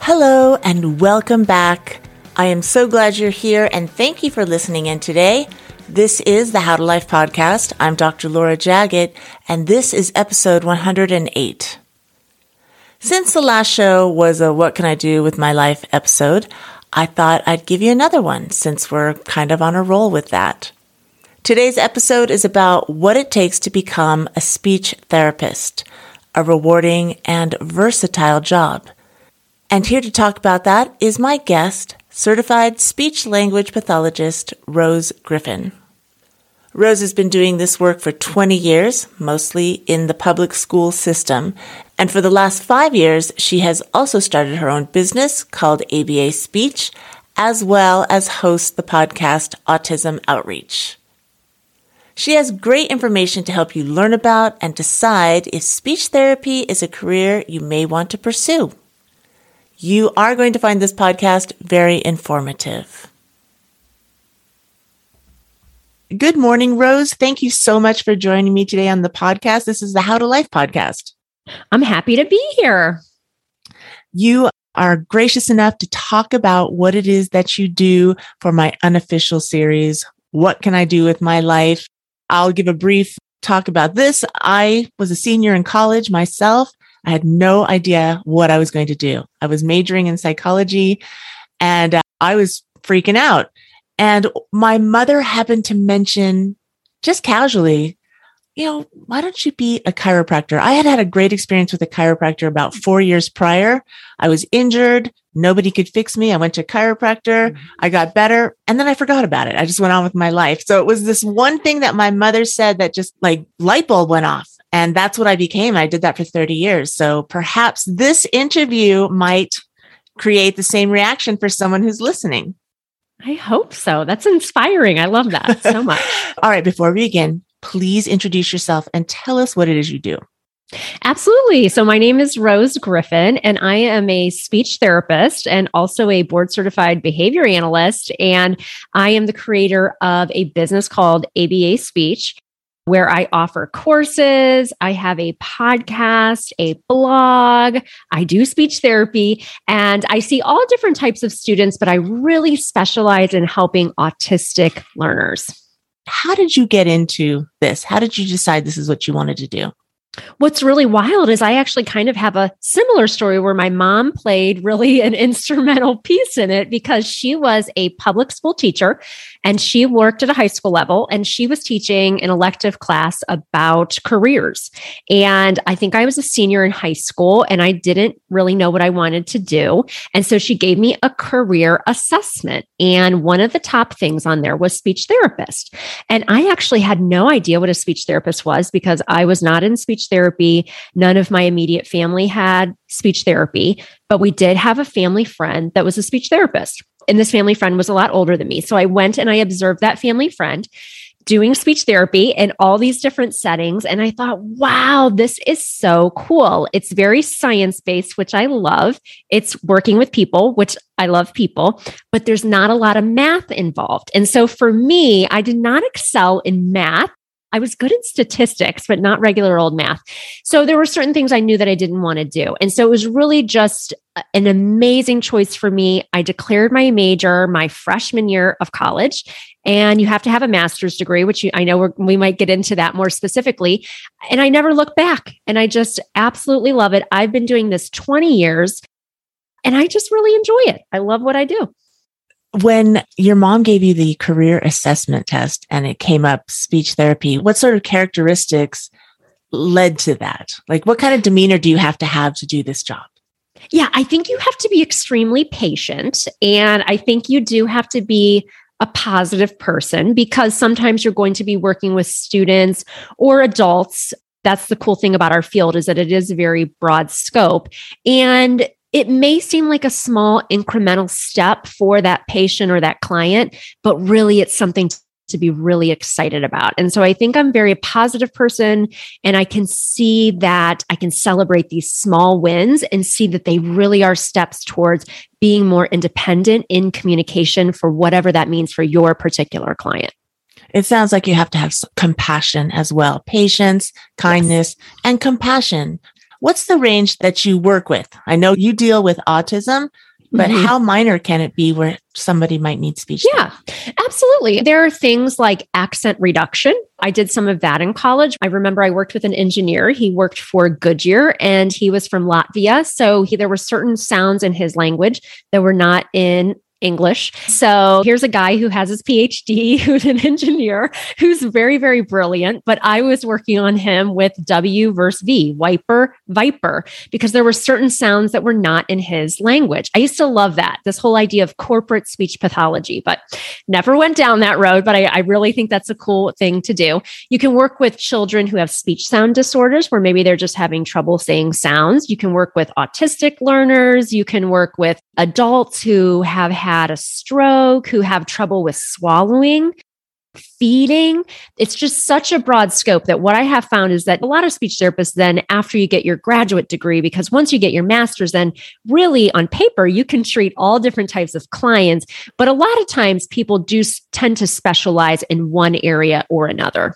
Hello and welcome back. I am so glad you're here and thank you for listening in today. This is the How to Life podcast. I'm Dr. Laura Jaggett and this is episode 108. Since the last show was a What Can I Do With My Life episode, I thought I'd give you another one since we're kind of on a roll with that. Today's episode is about what it takes to become a speech therapist, a rewarding and versatile job. And here to talk about that is my guest, certified speech-language pathologist, Rose Griffin. Rose has been doing this work for 20 years, mostly in the public school system. And for the last 5 years, she has also started her own business called ABA Speech, as well as host the podcast Autism Outreach. She has great information to help you learn about and decide if speech therapy is a career you may want to pursue. You are going to find this podcast very informative. Good morning, Rose. Thank you so much for joining me today on the podcast. This is the How to Life podcast. I'm happy to be here. You are gracious enough to talk about what it is that you do for my unofficial series, What Can I Do With My Life? I'll give a brief talk about this. I was a senior in college myself. I had no idea what I was going to do. I was majoring in psychology and I was freaking out. And my mother happened to mention just casually, why don't you be a chiropractor? I had had a great experience with a chiropractor about 4 years prior. I was injured. Nobody could fix me. I went to a chiropractor. I got better. And then I forgot about it. I just went on with my life. So it was this one thing that my mother said that just like light bulb went off. And that's what I became. I did that for 30 years. So perhaps this interview might create the same reaction for someone who's listening. I hope so. That's inspiring. I love that so much. All right. Before we begin, please introduce yourself and tell us what it is you do. Absolutely. So my name is Rose Griffin, and I am a speech therapist and also a board-certified behavior analyst. And I am the creator of a business called ABA Speech, where I offer courses, I have a podcast, a blog, I do speech therapy, and I see all different types of students, but I really specialize in helping autistic learners. How did you get into this? How did you decide this is what you wanted to do? What's really wild is I actually kind of have a similar story where my mom played really an instrumental piece in it because she was a public school teacher and she worked at a high school level and she was teaching an elective class about careers. And I think I was a senior in high school and I didn't really know what I wanted to do. And so she gave me a career assessment. And one of the top things on there was speech therapist. And I actually had no idea what a speech therapist was because I was not in speech therapy. None of my immediate family had speech therapy, but we did have a family friend that was a speech therapist. And this family friend was a lot older than me. So I went and I observed that family friend doing speech therapy in all these different settings. And I thought, wow, this is so cool. It's very science-based, which I love. It's working with people, which I love people, but there's not a lot of math involved. And so for me, I did not excel in math. I was good at statistics, but not regular old math. So there were certain things I knew that I didn't want to do. And so it was really just an amazing choice for me. I declared my major my freshman year of college, and you have to have a master's degree, which I know we might get into that more specifically. And I never looked back, and I just absolutely love it. I've been doing this 20 years, and I just really enjoy it. I love what I do. When your mom gave you the career assessment test and it came up speech therapy, what sort of characteristics led to that? Like, what kind of demeanor do you have to do this job? Yeah, I think you have to be extremely patient. And I think you do have to be a positive person because sometimes you're going to be working with students or adults. That's the cool thing about our field is that it is a very broad scope. And it may seem like a small incremental step for that patient or that client, but really it's something to be really excited about. And so I think I'm very a positive person and I can see that I can celebrate these small wins and see that they really are steps towards being more independent in communication for whatever that means for your particular client. It sounds like you have to have compassion as well. Patience, kindness, yes, and compassion. What's the range that you work with? I know you deal with autism, but mm-hmm. how minor can it be where somebody might need speech? Yeah, absolutely. There are things like accent reduction. I did some of that in college. I remember I worked with an engineer. He worked for Goodyear and he was from Latvia. So there were certain sounds in his language that were not in English. So here's a guy who has his PhD, who's an engineer, who's very, very brilliant. But I was working on him with W versus V, wiper, viper, because there were certain sounds that were not in his language. I used to love that, this whole idea of corporate speech pathology, but never went down that road. But I really think that's a cool thing to do. You can work with children who have speech sound disorders, where maybe they're just having trouble saying sounds. You can work with autistic learners. You can work with adults who have had a stroke, who have trouble with swallowing, feeding. It's just such a broad scope that what I have found is that a lot of speech therapists then, after you get your graduate degree, because once you get your master's, then really on paper, you can treat all different types of clients. But a lot of times people do tend to specialize in one area or another.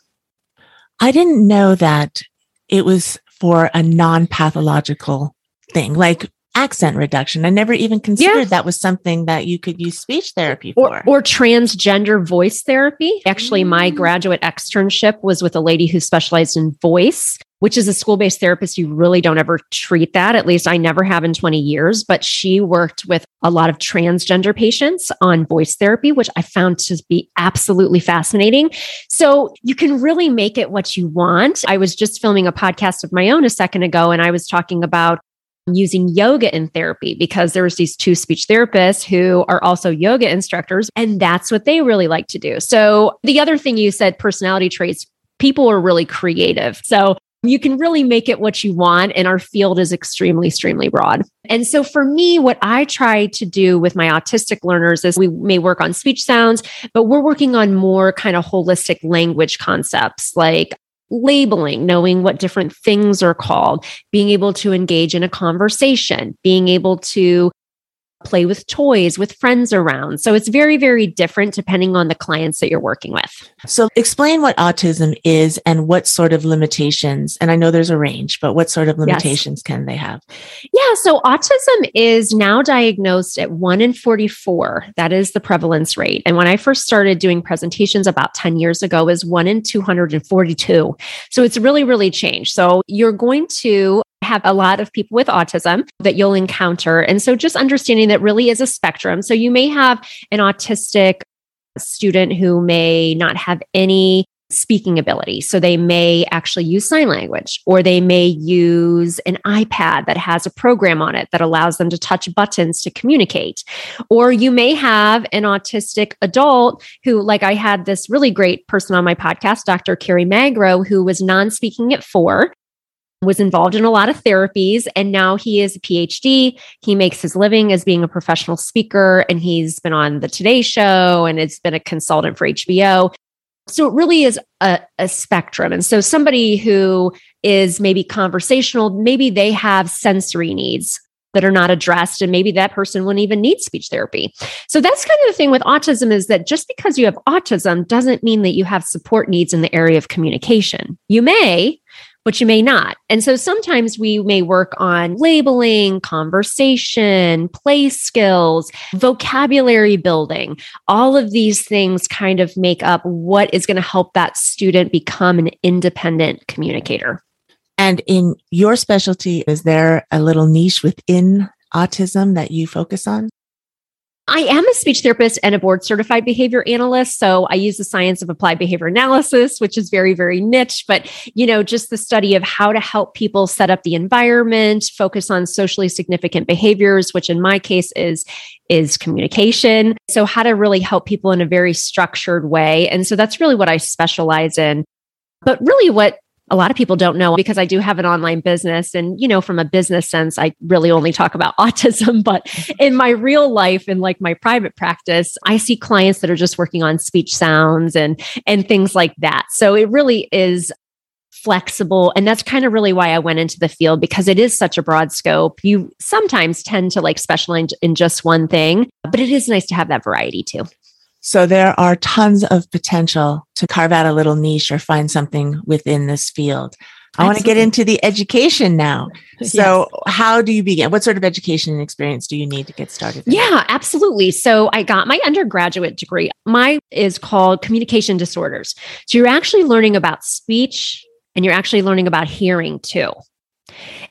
I didn't know that it was for a non-pathological thing, like accent reduction. I never even considered that was something that you could use speech therapy for. Or transgender voice therapy. Actually, my graduate externship was with a lady who specialized in voice, which is a school-based therapist. You really don't ever treat that. At least I never have in 20 years, but she worked with a lot of transgender patients on voice therapy, which I found to be absolutely fascinating. So you can really make it what you want. I was just filming a podcast of my own a second ago, and I was talking about using yoga in therapy because there was these two speech therapists who are also yoga instructors, and that's what they really like to do. So the other thing you said, personality traits, people are really creative. So you can really make it what you want. And our field is extremely, extremely broad. And so for me, what I try to do with my autistic learners is we may work on speech sounds, but we're working on more kind of holistic language concepts like labeling, knowing what different things are called, being able to engage in a conversation, being able to play with toys with friends around. So it's very, very different depending on the clients that you're working with. So explain what autism is and what sort of limitations, and I know there's a range, but what sort of limitations can they have? Yeah. So autism is now diagnosed at 1 in 44. That is the prevalence rate. And when I first started doing presentations about 10 years ago, it was 1 in 242. So it's really, really changed. So you're going to have a lot of people with autism that you'll encounter. And so just understanding that really is a spectrum. So you may have an autistic student who may not have any speaking ability. So they may actually use sign language, or they may use an iPad that has a program on it that allows them to touch buttons to communicate. Or you may have an autistic adult who, like I had this really great person on my podcast, Dr. Carrie Magro, who was non-speaking at 4. Was involved in a lot of therapies, and now he is a PhD. He makes his living as being a professional speaker, and he's been on the Today Show, and it's been a consultant for HBO. So it really is a spectrum. And so somebody who is maybe conversational, maybe they have sensory needs that are not addressed, and maybe that person wouldn't even need speech therapy. So that's kind of the thing with autism, is that just because you have autism doesn't mean that you have support needs in the area of communication. You may, but you may not. And so sometimes we may work on labeling, conversation, play skills, vocabulary building. All of these things kind of make up what is going to help that student become an independent communicator. And in your specialty, is there a little niche within autism that you focus on? I am a speech therapist and a board-certified behavior analyst, so I use the science of applied behavior analysis, which is very, very niche, but just the study of how to help people set up the environment, focus on socially significant behaviors, which in my case is communication. So how to really help people in a very structured way. And so that's really what I specialize in. But really what a lot of people don't know, because I do have an online business, and from a business sense, I really only talk about autism. But in my real life, in like my private practice, I see clients that are just working on speech sounds and things like that. So it really is flexible, and that's kind of really why I went into the field, because it is such a broad scope. You sometimes tend to like specialize in just one thing, but it is nice to have that variety too. So there are tons of potential to carve out a little niche or find something within this field. I want to get into the education now. So yes. How do you begin? What sort of education and experience do you need to get started? Yeah, absolutely. So I got my undergraduate degree. Mine is called communication disorders. So you're actually learning about speech and you're actually learning about hearing too.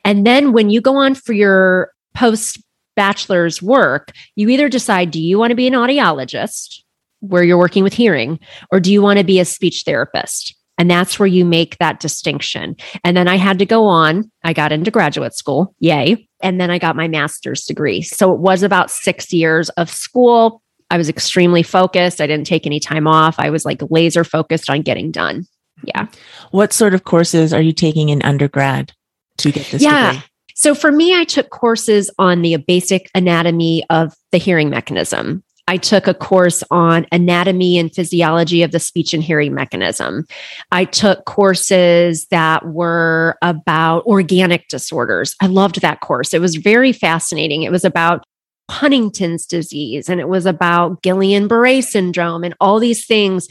And then when you go on for your post-bachelor's work, you either decide, do you want to be an audiologist where you're working with hearing, or do you want to be a speech therapist? And that's where you make that distinction. And then I had to go on. I got into graduate school. Yay. And then I got my master's degree. So it was about 6 years of school. I was extremely focused. I didn't take any time off. I was like laser focused on getting done. Yeah. What sort of courses are you taking in undergrad to get this degree? So for me, I took courses on the basic anatomy of the hearing mechanism. I took a course on anatomy and physiology of the speech and hearing mechanism. I took courses that were about organic disorders. I loved that course. It was very fascinating. It was about Huntington's disease, and it was about Guillain-Barré syndrome and all these things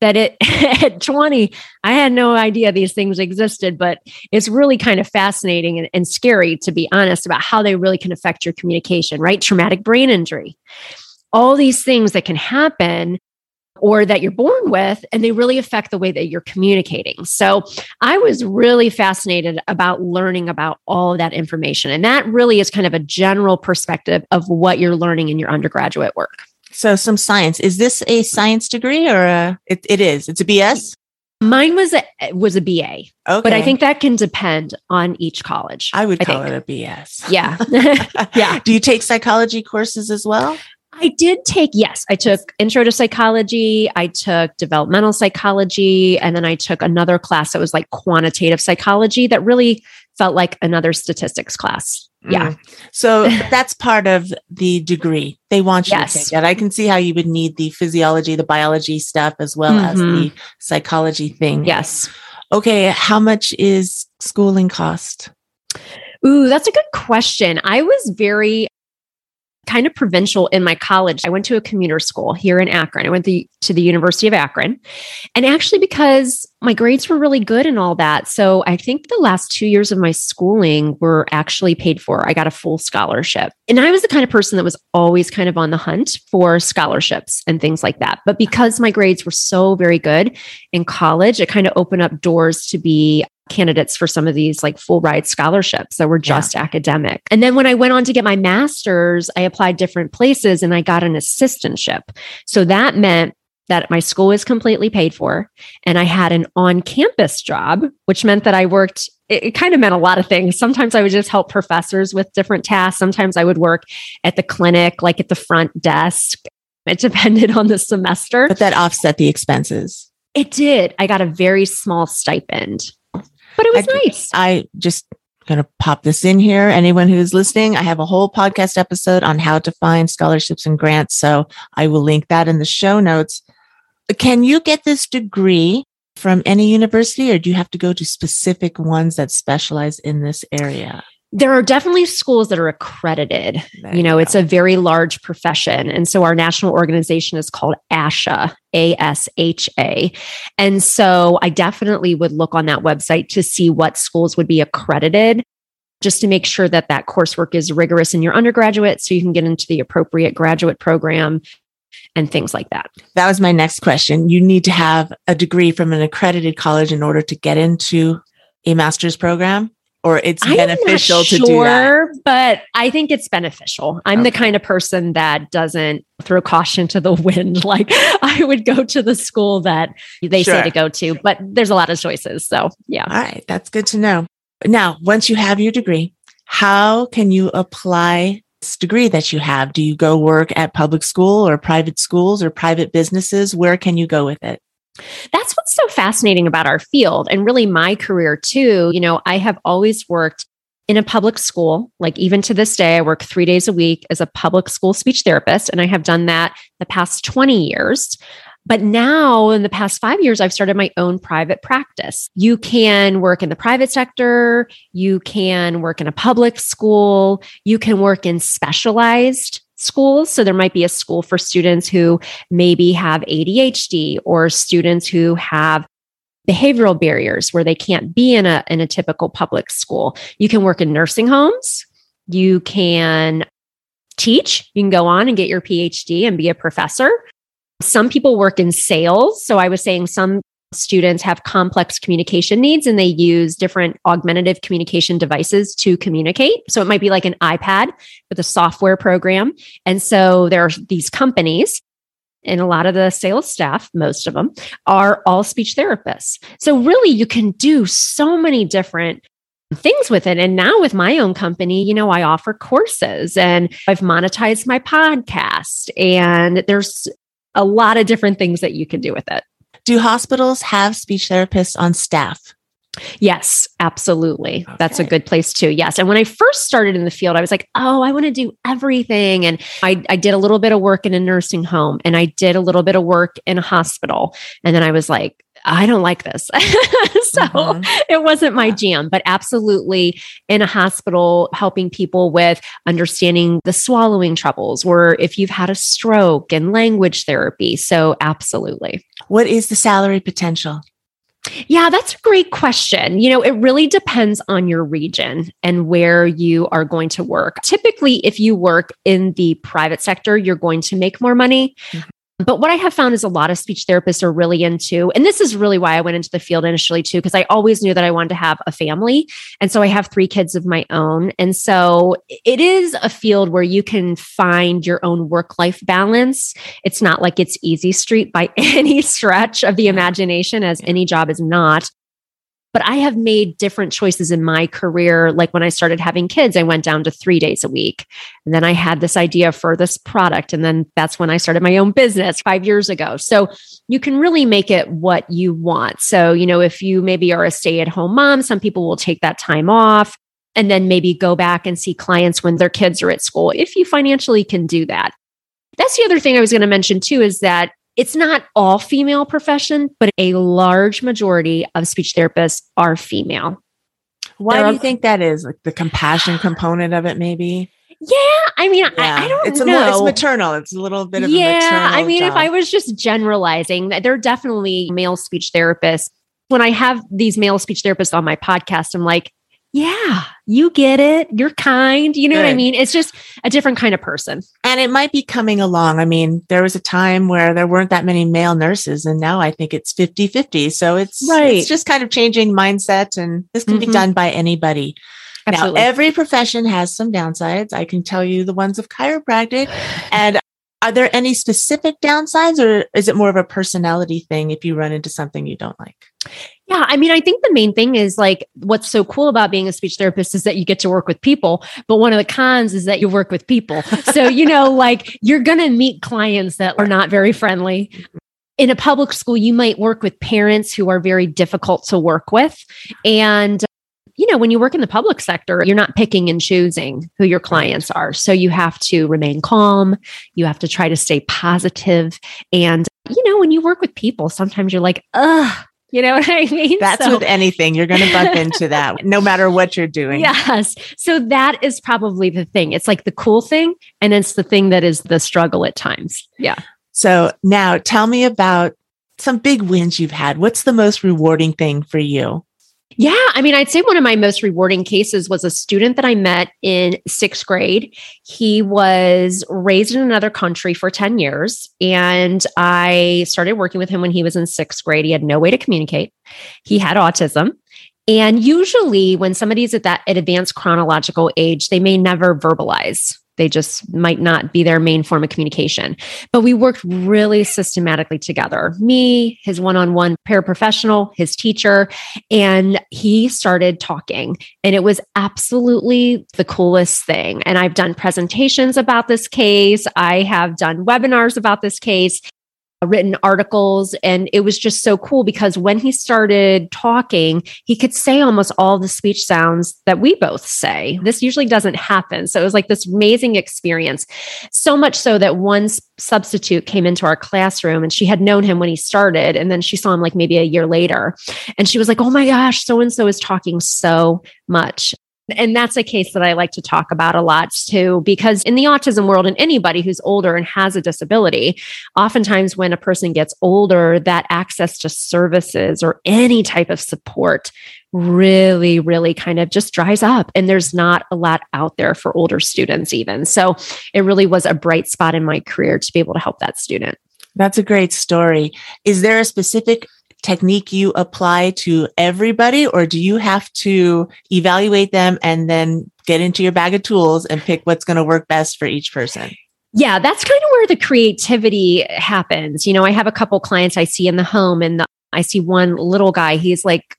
that at 20, I had no idea these things existed, but it's really kind of fascinating and scary, to be honest, about how they really can affect your communication, right? Traumatic brain injury. All these things that can happen or that you're born with, and they really affect the way that you're communicating. So I was really fascinated about learning about all of that information. And that really is kind of a general perspective of what you're learning in your undergraduate work. So some science. Is this a science degree or it is? It's a BS? Mine was a BA, okay. But I think that can depend on each college. I would call it a BS. Yeah. Yeah. Do you take psychology courses as well? I took intro to psychology, I took developmental psychology, and then I took another class that was like quantitative psychology that really felt like another statistics class. Yeah. So that's part of the degree. They want you to take that. I can see how you would need the physiology, the biology stuff, as well as the psychology thing. Yes. Okay. How much is schooling cost? Ooh, that's a good question. I was very kind of provincial in my college. I went to a commuter school here in Akron. I went to the University of Akron. And actually, because my grades were really good and all that, so I think the last 2 years of my schooling were actually paid for. I got a full scholarship. And I was the kind of person that was always kind of on the hunt for scholarships and things like that. But because my grades were so very good in college, it kind of opened up doors to be candidates for some of these like full ride scholarships that were just academic. And then when I went on to get my master's, I applied different places and I got an assistantship. So that meant that my school was completely paid for and I had an on-campus job, which meant that I worked, it kind of meant a lot of things. Sometimes I would just help professors with different tasks. Sometimes I would work at the clinic, like at the front desk. It depended on the semester. But that offset the expenses. It did. I got a very small stipend. But it was nice. I just going to pop this in here. Anyone who's listening, I have a whole podcast episode on how to find scholarships and grants. So I will link that in the show notes. Can you get this degree from any university, or do you have to go to specific ones that specialize in this area? There are definitely schools that are accredited. It's a very large profession. And so our national organization is called ASHA, ASHA. And so I definitely would look on that website to see what schools would be accredited, just to make sure that that coursework is rigorous in your undergraduate so you can get into the appropriate graduate program and things like that. That was my next question. You need to have a degree from an accredited college in order to get into a master's program? Or it's beneficial to do that? But I think it's beneficial. I'm the kind of person that doesn't throw caution to the wind. Like I would go to the school that they say to go to, but there's a lot of choices. So yeah. All right. That's good to know. Now, once you have your degree, how can you apply this degree that you have? Do you go work at public school or private schools or private businesses? Where can you go with it? That's what's so fascinating about our field and really my career too. You know, I have always worked in a public school. Like even to this day, I work 3 days a week as a public school speech therapist. And I have done that the past 20 years. But now in the past 5 years, I've started my own private practice. You can work in the private sector. You can work in a public school. You can work in specialized schools. So there might be a school for students who maybe have ADHD or students who have behavioral barriers where they can't be in a typical public school. You can work in nursing homes. You can teach. You can go on and get your PhD and be a professor. Some people work in sales. So I was saying some students have complex communication needs and they use different augmentative communication devices to communicate. So it might be like an iPad with a software program. And so there are these companies, and a lot of the sales staff, most of them, are all speech therapists. So really you can do so many different things with it. And now with my own company, you know, I offer courses and I've monetized my podcast, and there's a lot of different things that you can do with it. Do hospitals have speech therapists on staff? Yes, absolutely. Okay. That's a good place too. Yes. And when I first started in the field, I was like, oh, I want to do everything. And I did a little bit of work in a nursing home, and I did a little bit of work in a hospital. And then I was like, I don't like this. It wasn't my jam, but absolutely in a hospital, helping people with understanding the swallowing troubles, or if you've had a stroke, and language therapy. So absolutely. What is the salary potential? Yeah, that's a great question. You know, it really depends on your region and where you are going to work. Typically, if you work in the private sector, you're going to make more money. Mm-hmm. But what I have found is a lot of speech therapists are really into, and this is really why I went into the field initially too, because I always knew that I wanted to have a family. And so I have 3 kids of my own. And so it is a field where you can find your own work-life balance. It's not like it's easy street by any stretch of the imagination, as any job is not. But I have made different choices in my career. Like when I started having kids, I went down to 3 days a week. And then I had this idea for this product. And then that's when I started my own business 5 years ago. So you can really make it what you want. So, you know, if you maybe are a stay-at-home mom, some people will take that time off and then maybe go back and see clients when their kids are at school, if you financially can do that. That's the other thing I was going to mention too, is that it's not all female profession, but a large majority of speech therapists are female. Why do you think that is? Like the compassion component of it, maybe? Yeah. I mean, yeah. I don't know. It's maternal. It's a little bit of a maternal job. I mean, if I was just generalizing, there are definitely male speech therapists. When I have these male speech therapists on my podcast, I'm like, yeah, you get it. You're kind. You know what I mean? It's just a different kind of person. And it might be coming along. I mean, there was a time where there weren't that many male nurses, and now I think it's 50-50. So it's just kind of changing mindset, and this can be done by anybody. Absolutely. Now, every profession has some downsides. I can tell you the ones of chiropractic. And are there any specific downsides, or is it more of a personality thing if you run into something you don't like? Yeah. I mean, I think the main thing is like, what's so cool about being a speech therapist is that you get to work with people. But one of the cons is that you work with people. So, you know, like you're going to meet clients that are not very friendly. In a public school, you might work with parents who are very difficult to work with. And, you know, when you work in the public sector, you're not picking and choosing who your clients are. So you have to remain calm. You have to try to stay positive. And, you know, when you work with people, sometimes you're like, ugh. You know what I mean? That's with anything. You're going to bump into that no matter what you're doing. Yes. So that is probably the thing. It's like the cool thing, and it's the thing that is the struggle at times. Yeah. So now tell me about some big wins you've had. What's the most rewarding thing for you? Yeah. I mean, I'd say one of my most rewarding cases was a student that I met in 6th grade. He was raised in another country for 10 years. And I started working with him when he was in 6th grade. He had no way to communicate. He had autism. And usually when somebody's at advanced chronological age, they may never verbalize. They just might not be their main form of communication. But we worked really systematically together. Me, his one-on-one paraprofessional, his teacher, and he started talking. And it was absolutely the coolest thing. And I've done presentations about this case. I have done webinars about this case, written articles. And it was just so cool because when he started talking, he could say almost all the speech sounds that we both say. This usually doesn't happen. So it was like this amazing experience. So much so that one substitute came into our classroom, and she had known him when he started. And then she saw him like maybe a year later. And she was like, oh my gosh, so-and-so is talking so much. And that's a case that I like to talk about a lot too, because in the autism world and anybody who's older and has a disability, oftentimes when a person gets older, that access to services or any type of support really, really kind of just dries up. And there's not a lot out there for older students even. So it really was a bright spot in my career to be able to help that student. That's a great story. Is there a specific technique you apply to everybody, or do you have to evaluate them and then get into your bag of tools and pick what's going to work best for each person? Yeah, that's kind of where the creativity happens. You know, I have a couple clients I see in the home, and I see one little guy, he's like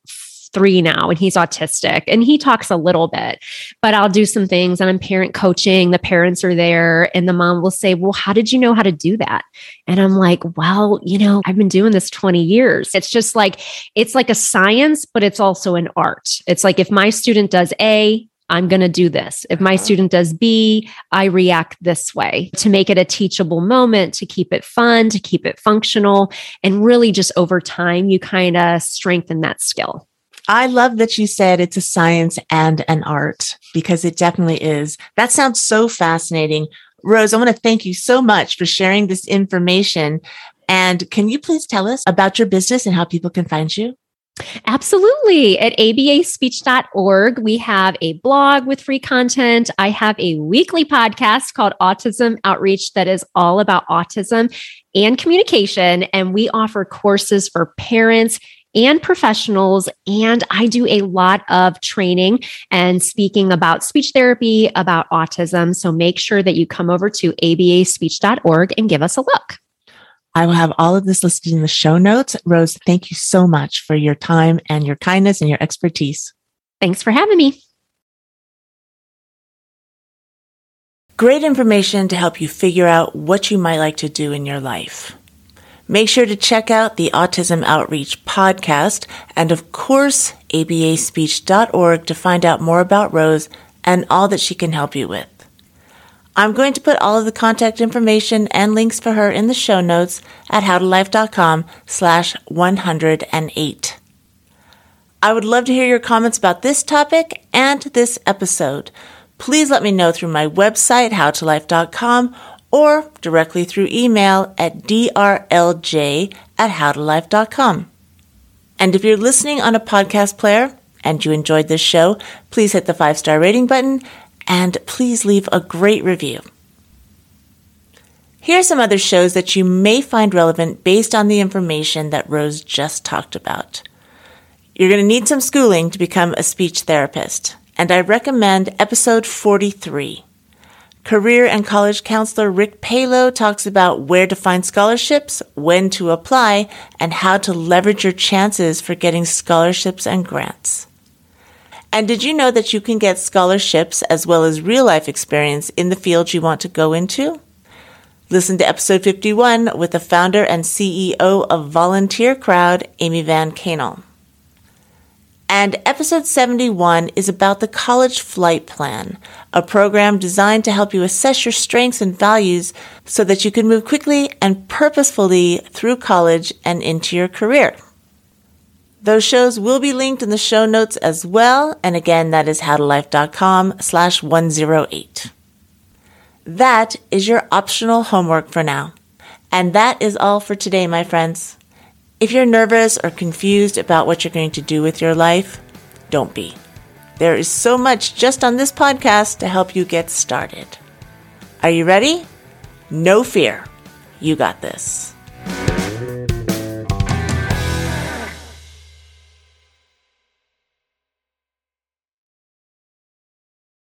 3 now and he's autistic and he talks a little bit, but I'll do some things and I'm parent coaching. The parents are there and the mom will say, well, how did you know how to do that? And I'm like, well, you know, I've been doing this 20 years. It's just like, it's like a science, but it's also an art. It's like, if my student does A, I'm going to do this. If my student does B, I react this way, to make it a teachable moment, to keep it fun, to keep it functional. And really just over time, you kind of strengthen that skill. I love that you said it's a science and an art, because it definitely is. That sounds so fascinating. Rose, I want to thank you so much for sharing this information. And can you please tell us about your business and how people can find you? Absolutely. At abaspeech.org, we have a blog with free content. I have a weekly podcast called Autism Outreach that is all about autism and communication. And we offer courses for parents and professionals. And I do a lot of training and speaking about speech therapy, about autism. So make sure that you come over to abaspeech.org and give us a look. I will have all of this listed in the show notes. Rose, thank you so much for your time and your kindness and your expertise. Thanks for having me. Great information to help you figure out what you might like to do in your life. Make sure to check out the Autism Outreach podcast and, of course, abaspeech.org to find out more about Rose and all that she can help you with. I'm going to put all of the contact information and links for her in the show notes at howtolife.com/108. I would love to hear your comments about this topic and this episode. Please let me know through my website, howtolife.com, or directly through email at drlj@howtolife.com. And if you're listening on a podcast player and you enjoyed this show, please hit the 5-star rating button and please leave a great review. Here are some other shows that you may find relevant based on the information that Rose just talked about. You're going to need some schooling to become a speech therapist, and I recommend episode 43. Career and college counselor Rick Palo talks about where to find scholarships, when to apply, and how to leverage your chances for getting scholarships and grants. And did you know that you can get scholarships as well as real-life experience in the field you want to go into? Listen to episode 51 with the founder and CEO of Volunteer Crowd, Amy Van Canel. And episode 71 is about the College Flight Plan, a program designed to help you assess your strengths and values so that you can move quickly and purposefully through college and into your career. Those shows will be linked in the show notes as well. And again, that is howtolife.com/108. That is your optional homework for now. And that is all for today, my friends. If you're nervous or confused about what you're going to do with your life, don't be. There is so much just on this podcast to help you get started. Are you ready? No fear. You got this.